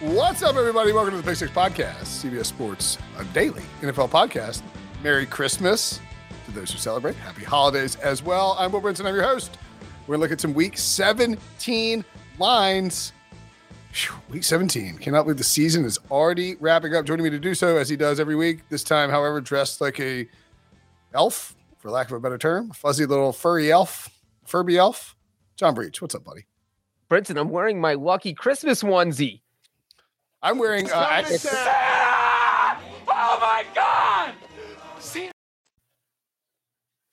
What's up, everybody? Welcome to the Pick Six Podcast, CBS Sports, a daily NFL podcast. Merry Christmas to those who celebrate. Happy holidays as well. I'm Will Brinson. I'm your host. We're going to look at some Week 17 lines. Whew, Week 17. Cannot believe the season is already wrapping up. Joining me to do so, as he does every week, this time, however, dressed like a elf, for lack of a better term, a fuzzy little furry elf, Furby elf. John Breach, what's up, buddy? Brinson, I'm wearing my lucky Christmas onesie. I'm wearing. Oh my God!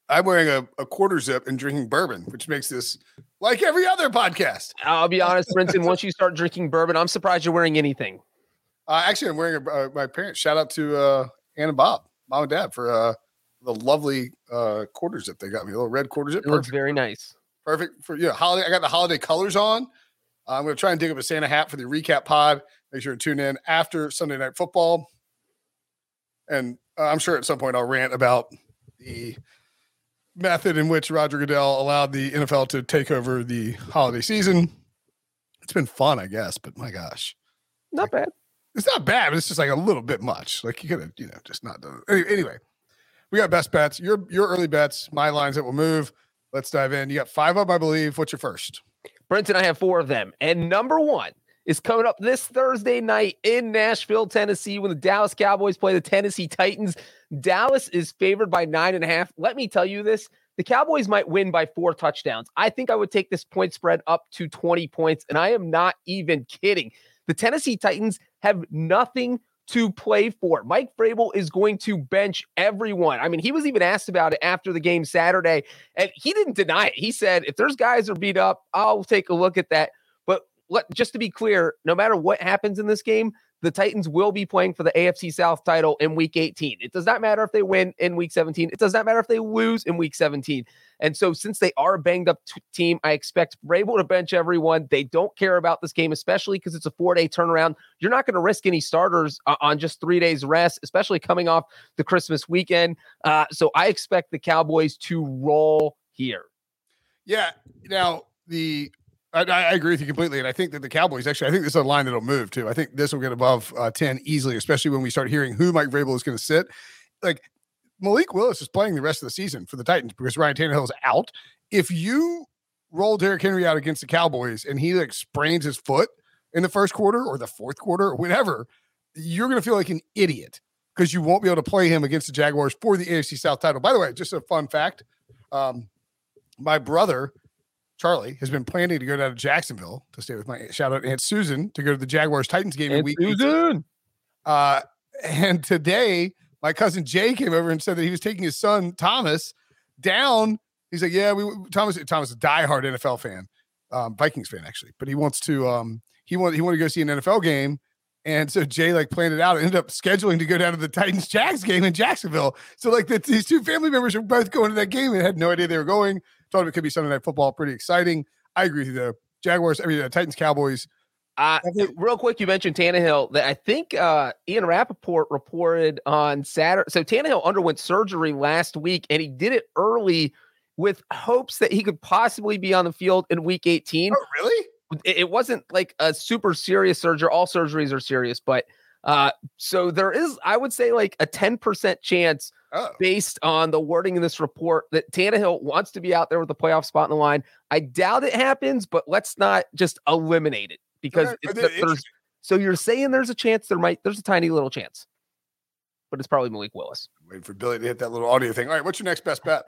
I'm wearing a quarter zip and drinking bourbon, which makes this like every other podcast. I'll be honest, Brinson. Once you start drinking bourbon, I'm surprised you're wearing anything. Actually, I'm wearing my parents. Shout out to Ann and Bob, mom and dad, for the lovely quarter zip they got me. A little red quarter zip. It looks very nice. Perfect for holiday. I got the holiday colors on. I'm going to try and dig up a Santa hat for the recap pod. Make sure to tune in after Sunday Night Football. And I'm sure at some point I'll rant about the method in which Roger Goodell allowed the NFL to take over the holiday season. It's been fun, I guess, but my gosh. Not bad. It's not bad, but it's just like a little bit much. Like you could have, just not done it. Anyway, we got best bets, your early bets, my lines that will move. Let's dive in. You got five up, I believe. What's your first? Brenton, I have four of them. And number one is coming up this Thursday night in Nashville, Tennessee, when the Dallas Cowboys play the Tennessee Titans. Dallas is favored by 9.5. Let me tell you this. The Cowboys might win by 4 touchdowns. I think I would take this point spread up to 20 points, and I am not even kidding. The Tennessee Titans have nothing to play for. Mike Vrabel is going to bench everyone. I mean, he was even asked about it after the game Saturday, and he didn't deny it. He said, if there's guys are beat up, I'll take a look at that. But just to be clear, no matter what happens in this game, the Titans will be playing for the AFC South title in Week 18. It does not matter if they win in Week 17. It does not matter if they lose in Week 17. And so since they are a banged-up team, I expect Vrabel to bench everyone. They don't care about this game, especially because it's a 4-day turnaround. You're not going to risk any starters on just 3 days rest, especially coming off the Christmas weekend. So I expect the Cowboys to roll here. Yeah, now I agree with you completely, and I think that the Cowboys, actually, I think this is a line that'll move, too. I think this will get above 10 easily, especially when we start hearing who Mike Vrabel is going to sit. Like, Malik Willis is playing the rest of the season for the Titans because Ryan Tannehill is out. If you roll Derrick Henry out against the Cowboys and he, sprains his foot in the first quarter or the fourth quarter or whatever, you're going to feel like an idiot because you won't be able to play him against the Jaguars for the AFC South title. By the way, just a fun fact, my brother – Charlie has been planning to go down to Jacksonville to stay with my shout out Aunt Susan to go to the Jaguars Titans game in Week 18. And today, my cousin Jay came over and said that he was taking his son Thomas down. He's like, "Yeah, Thomas is a diehard NFL fan, Vikings fan actually, but he wants to go see an NFL game." And so Jay like planned it out and ended up scheduling to go down to the Titans-Jags game in Jacksonville. So like these two family members were both going to that game and had no idea they were going. Thought it could be Sunday Night Football. Pretty exciting. I agree with you though. Jaguars, I mean, Titans-Cowboys. Real quick, you mentioned Tannehill. That I think Ian Rappaport reported on Saturday. So Tannehill underwent surgery last week, and he did it early with hopes that he could possibly be on the field in Week 18. Oh, really? It wasn't like a super serious surgery. All surgeries are serious, but so there is, I would say, like a 10% chance based on the wording in this report that Tannehill wants to be out there with the playoff spot on the line. I doubt it happens, but let's not just eliminate it because so you're saying there's a chance there's a tiny little chance, but it's probably Malik Willis. Waiting for Billy to hit that little audio thing. All right. What's your next best bet?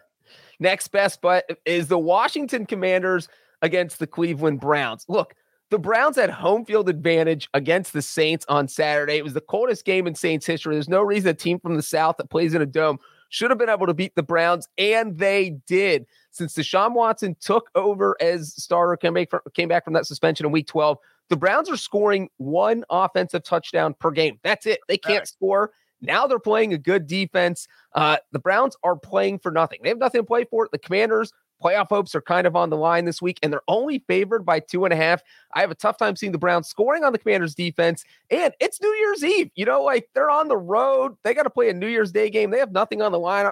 Next best bet is the Washington Commanders against the Cleveland Browns. Look, the Browns had home field advantage against the Saints on Saturday. It was the coldest game in Saints history. There's no reason a team from the South that plays in a dome should have been able to beat the Browns, and they did. Since Deshaun Watson took over as starter, came back from that suspension in Week 12, the Browns are scoring one offensive touchdown per game. That's it. They can't score. Now they're playing a good defense. The Browns are playing for nothing. They have nothing to play for. The Commanders' playoff hopes are kind of on the line this week, and they're only favored by 2.5. I have a tough time seeing the Browns scoring on the Commanders' defense, and it's New Year's Eve. You know, like they're on the road. They got to play a New Year's Day game. They have nothing on the line.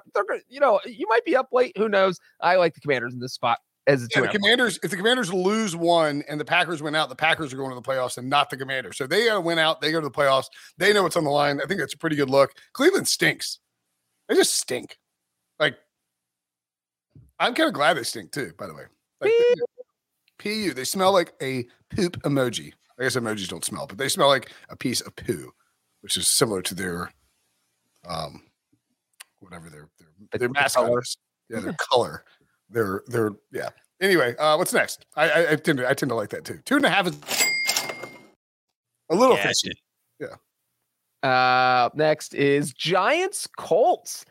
You might be up late. Who knows? I like the Commanders in this spot. If the Commanders lose one and the Packers win out, the Packers are going to the playoffs and not the Commanders. So they win out. They go to the playoffs. They know what's on the line. I think that's a pretty good look. Cleveland stinks. They just stink. Like, I'm kind of glad they stink too, by the way. Like, PU. They smell like a poop emoji. I guess emojis don't smell, but they smell like a piece of poo, which is similar to their, whatever their mascot is. Yeah, their color. They're yeah. Anyway, what's next? I tend to like that too. 2.5 is a little fishy. Yeah. Next is Giants Colts.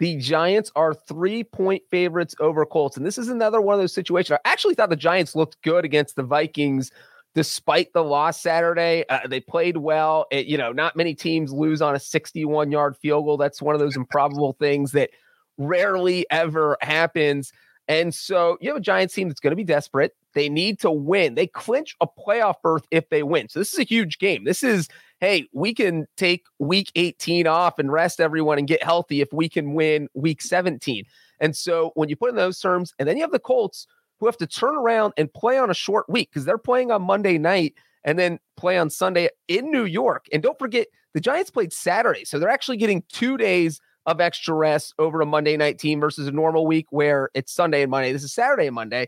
The Giants are 3-point favorites over Colts, and this is another one of those situations. I actually thought the Giants looked good against the Vikings, despite the loss Saturday. They played well. Not many teams lose on a 61-yard field goal. That's one of those improbable things that rarely ever happens. And so you have a Giants team that's going to be desperate. They need to win. They clinch a playoff berth if they win. So this is a huge game. This is, hey, we can take Week 18 off and rest everyone and get healthy if we can win Week 17. And so when you put in those terms, and then you have the Colts who have to turn around and play on a short week because they're playing on Monday night and then play on Sunday in New York. And don't forget, the Giants played Saturday. So they're actually getting 2 days of extra rest over a Monday night team versus a normal week where it's Sunday and Monday. This is Saturday and Monday.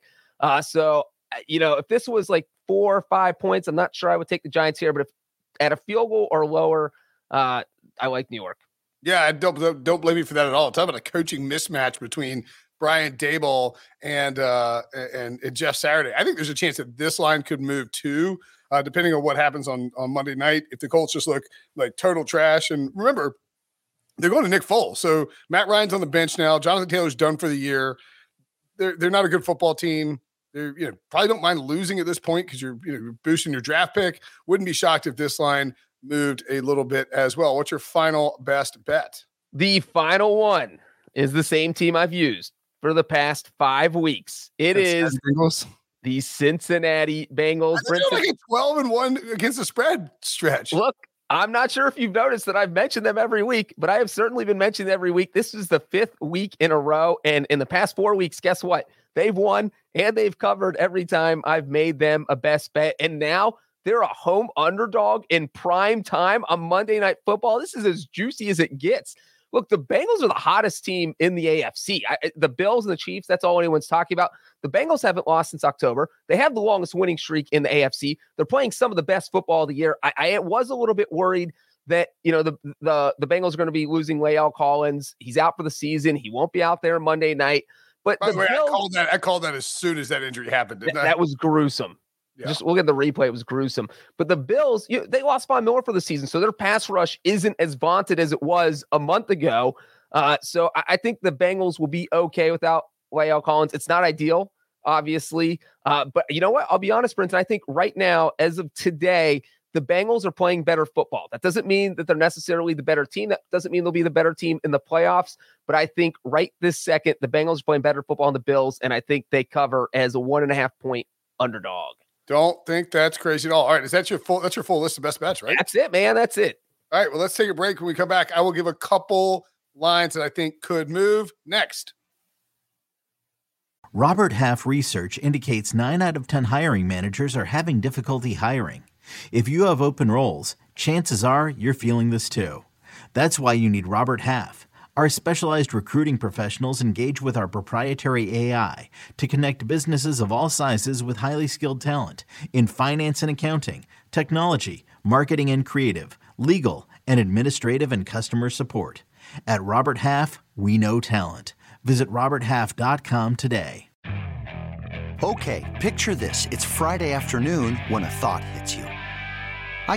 So, if this was like 4 or 5 points, I'm not sure I would take the Giants here, but if at a field goal or lower, I like New York. Yeah. I don't blame you for that at all. Talk about a coaching mismatch between Brian Daboll and Jeff Saturday. I think there's a chance that this line could move too, depending on what happens on Monday night. If the Colts just look like total trash, and remember, they're going to Nick Foles. So Matt Ryan's on the bench now. Jonathan Taylor's done for the year. They're not a good football team. They're, probably don't mind losing at this point because you're boosting your draft pick. Wouldn't be shocked if this line moved a little bit as well. What's your final best bet? The final one is the same team I've used for the past 5 weeks. The Cincinnati Bengals. They're like a 12-1 against the spread stretch. Look, I'm not sure if you've noticed that I've mentioned them every week, but I have certainly been mentioned every week. This is the 5th week in a row. And in the past 4 weeks, guess what? They've won and they've covered every time I've made them a best bet. And now they're a home underdog in prime time on Monday Night Football. This is as juicy as it gets. Look, the Bengals are the hottest team in the AFC. The Bills and the Chiefs, that's all anyone's talking about. The Bengals haven't lost since October. They have the longest winning streak in the AFC. They're playing some of the best football of the year. I was a little bit worried that, the Bengals are going to be losing La'el Collins. He's out for the season. He won't be out there Monday night. But by the way, Bills, I called that as soon as that injury happened. That was gruesome. Yeah. Just look at the replay. It was gruesome. But the Bills, they lost Von Miller for the season, so their pass rush isn't as vaunted as it was a month ago. So I think the Bengals will be okay without La'el Collins. It's not ideal, obviously. But you know what? I'll be honest, Brinson. I think right now, as of today, the Bengals are playing better football. That doesn't mean that they're necessarily the better team. That doesn't mean they'll be the better team in the playoffs. But I think right this second, the Bengals are playing better football than the Bills, and I think they cover as a 1.5 point underdog. Don't think that's crazy at all. All right, is that your full? That's your full list of best bets, right? That's it, man. That's it. All right, well, let's take a break. When we come back, I will give a couple lines that I think could move next. Robert Half research indicates 9 out of 10 hiring managers are having difficulty hiring. If you have open roles, chances are you're feeling this too. That's why you need Robert Half. Our specialized recruiting professionals engage with our proprietary AI to connect businesses of all sizes with highly skilled talent in finance and accounting, technology, marketing and creative, legal, and administrative and customer support. At Robert Half, we know talent. Visit roberthalf.com today. Okay, picture this. It's Friday afternoon when a thought hits you. I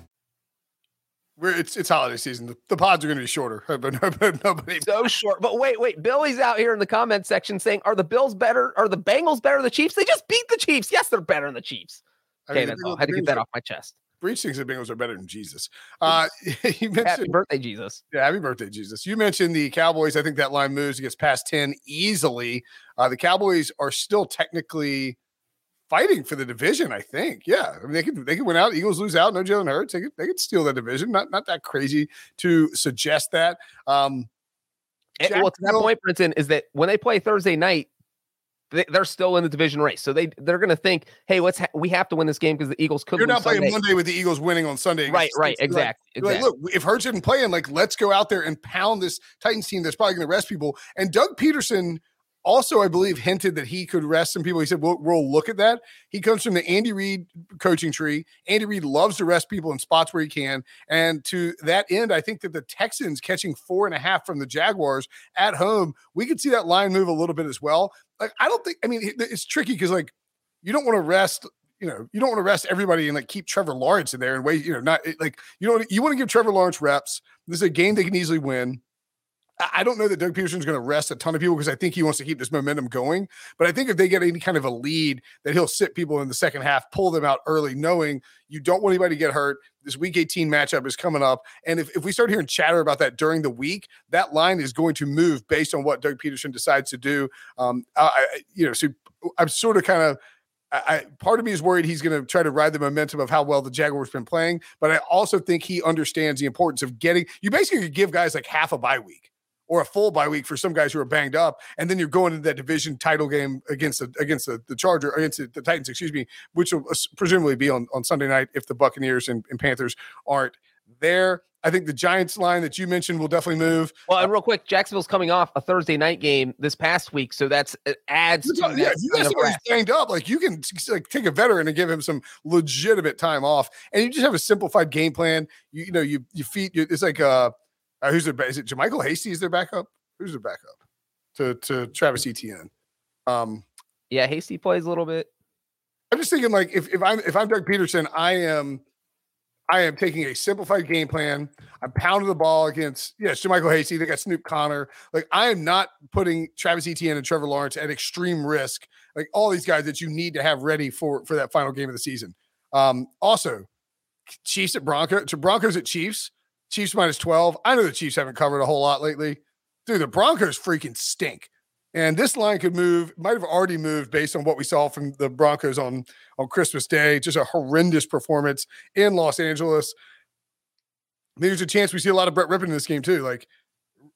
It's holiday season. The pods are going to be shorter. But nobody... So short. But wait. Billy's out here in the comment section saying, are the Bills better? Are the Bengals better than the Chiefs? They just beat the Chiefs. Yes, they're better than the Chiefs. Okay, that's all. I had to get that off my chest. Breach thinks the Bengals are better than Jesus. You mentioned, happy birthday, Jesus. Yeah, happy birthday, Jesus. You mentioned the Cowboys. I think that line moves. It gets past 10 easily. The Cowboys are still technically fighting for the division, I think. Yeah. I mean, they could win out. Eagles lose out. No Jalen Hurts. They could steal the division. Not that crazy to suggest that. Well, to that point, Brinson, is that when they play Thursday night, they're still in the division race. So they're going to think, hey, we have to win this game because the Eagles could. You're not playing Sunday. Monday with the Eagles winning on Sunday. Right. Exactly. Like, look, if Hurts didn't play him, let's go out there and pound this Titans team that's probably going to rest people. And Doug Peterson also, I believe, hinted that he could rest some people. He said, we'll look at that. He comes from the Andy Reid coaching tree. Andy Reid loves to rest people in spots where he can. And to that end, I think that the Texans catching 4.5 from the Jaguars at home, we could see that line move a little bit as well. It's tricky because, you don't want to rest – you don't want to rest everybody and keep Trevor Lawrence in there and wait, you want to give Trevor Lawrence reps. This is a game they can easily win. I don't know that Doug Peterson's going to rest a ton of people because I think he wants to keep this momentum going. But I think if they get any kind of a lead, that he'll sit people in the second half, pull them out early, knowing you don't want anybody to get hurt. This Week 18 matchup is coming up. And if we start hearing chatter about that during the week, that line is going to move based on what Doug Peterson decides to do. So I'm sort of kind of – part of me is worried he's going to try to ride the momentum of how well the Jaguars have been playing. But I also think he understands the importance of getting – you basically could give guys half a bye week, or a full bye week for some guys who are banged up. And then you're going into that division title game against the Titans, which will presumably be on Sunday night if the Buccaneers and Panthers aren't there. I think the Giants line that you mentioned will definitely move. Well, and real quick, Jacksonville's coming off a Thursday night game this past week. So it adds to that. Yeah, you guys are banged up. You can take a veteran and give him some legitimate time off. And you just have a simplified game plan. Is it Jermichael Hasty is their backup? Who's their backup to Travis Etienne? Yeah, Hasty plays a little bit. I'm just thinking if I'm Doug Peterson, I am taking a simplified game plan. I'm pounding the ball against Jermichael Hasty. They got Snoop Connor. I am not putting Travis Etienne and Trevor Lawrence at extreme risk. All these guys that you need to have ready for that final game of the season. Also, Chiefs at Broncos. Broncos at Chiefs. Chiefs minus 12. I know the Chiefs haven't covered a whole lot lately. Dude, the Broncos freaking stink. And this line could move, might have already moved based on what we saw from the Broncos on Christmas Day. Just a horrendous performance in Los Angeles. There's a chance we see a lot of Brett Rippon in this game too.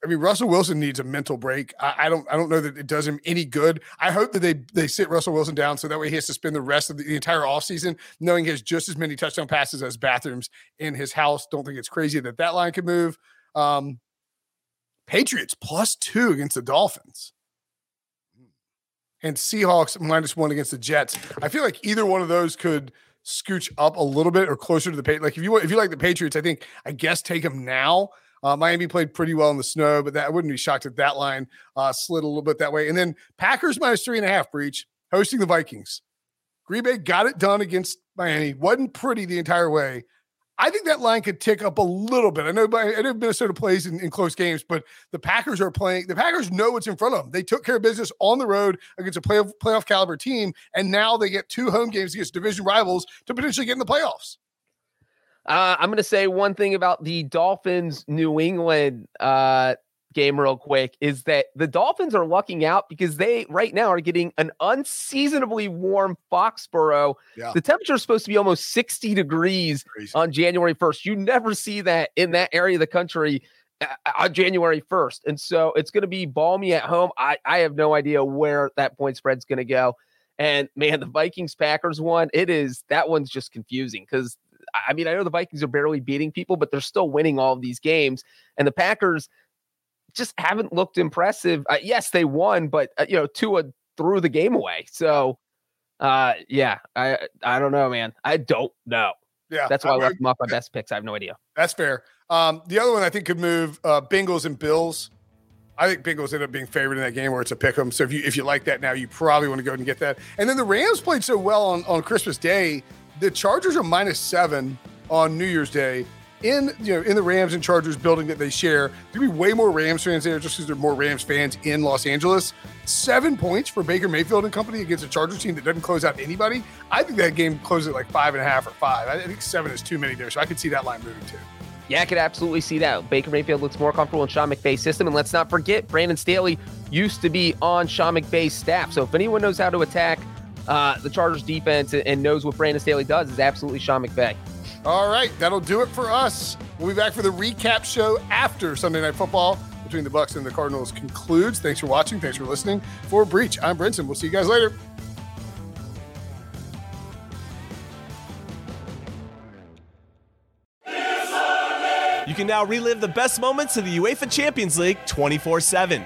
Russell Wilson needs a mental break. I don't know that it does him any good. I hope that they sit Russell Wilson down so that way he has to spend the rest of the entire offseason knowing he has just as many touchdown passes as bathrooms in his house. Don't think it's crazy that line could move. Patriots +2 against the Dolphins. And Seahawks -1 against the Jets. I feel like either one of those could scooch up a little bit or closer to the Patriots. If you like the Patriots, I guess take them now. Miami played pretty well in the snow, but that I wouldn't be shocked if that line slid a little bit that way. And then Packers -3.5, Breach, hosting the Vikings. Green Bay got it done against Miami. Wasn't pretty the entire way. I think that line could tick up a little bit. I know Minnesota plays in close games, but the Packers are playing. The Packers know what's in front of them. They took care of business on the road against a playoff caliber team, and now they get two home games against division rivals to potentially get in the playoffs. I'm going to say one thing about the Dolphins-New England game real quick is that the Dolphins are lucking out because they right now are getting an unseasonably warm Foxborough. Yeah. The temperature is supposed to be almost 60 degrees on January 1st. You never see that in that area of the country on January 1st. And so it's going to be balmy at home. I have no idea where that point spread's going to go. And man, the Vikings-Packers one, that one's just confusing because I mean, I know the Vikings are barely beating people, but they're still winning all of these games. And the Packers just haven't looked impressive. Yes, they won, but Tua threw the game away. So, I don't know, man. I don't know. Yeah, that's why I left them off my best picks. I have no idea. That's fair. The other one I think could move Bengals and Bills. I think Bengals ended up being favored in that game where it's a pick 'em. So if you like that now, you probably want to go ahead and get that. And then the Rams played so well on Christmas Day. The Chargers are -7 on New Year's Day in the Rams and Chargers building that they share. There'll be way more Rams fans there just because there are more Rams fans in Los Angeles. 7 points for Baker Mayfield and company against a Chargers team that doesn't close out anybody. I think that game closes at like 5.5 or 5. I think 7 is too many there, so I could see that line moving too. Yeah, I could absolutely see that. Baker Mayfield looks more comfortable in Sean McVay's system. And let's not forget, Brandon Staley used to be on Sean McVay's staff. So if anyone knows how to attack the Chargers defense and knows what Brandon Staley does, is absolutely Sean McVay. All right, that'll do it for us. We'll be back for the recap show after Sunday Night Football between the Bucs and the Cardinals concludes. Thanks for watching. Thanks for listening. For Breach, I'm Brinson. We'll see you guys later. You can now relive the best moments of the UEFA Champions League 24/7.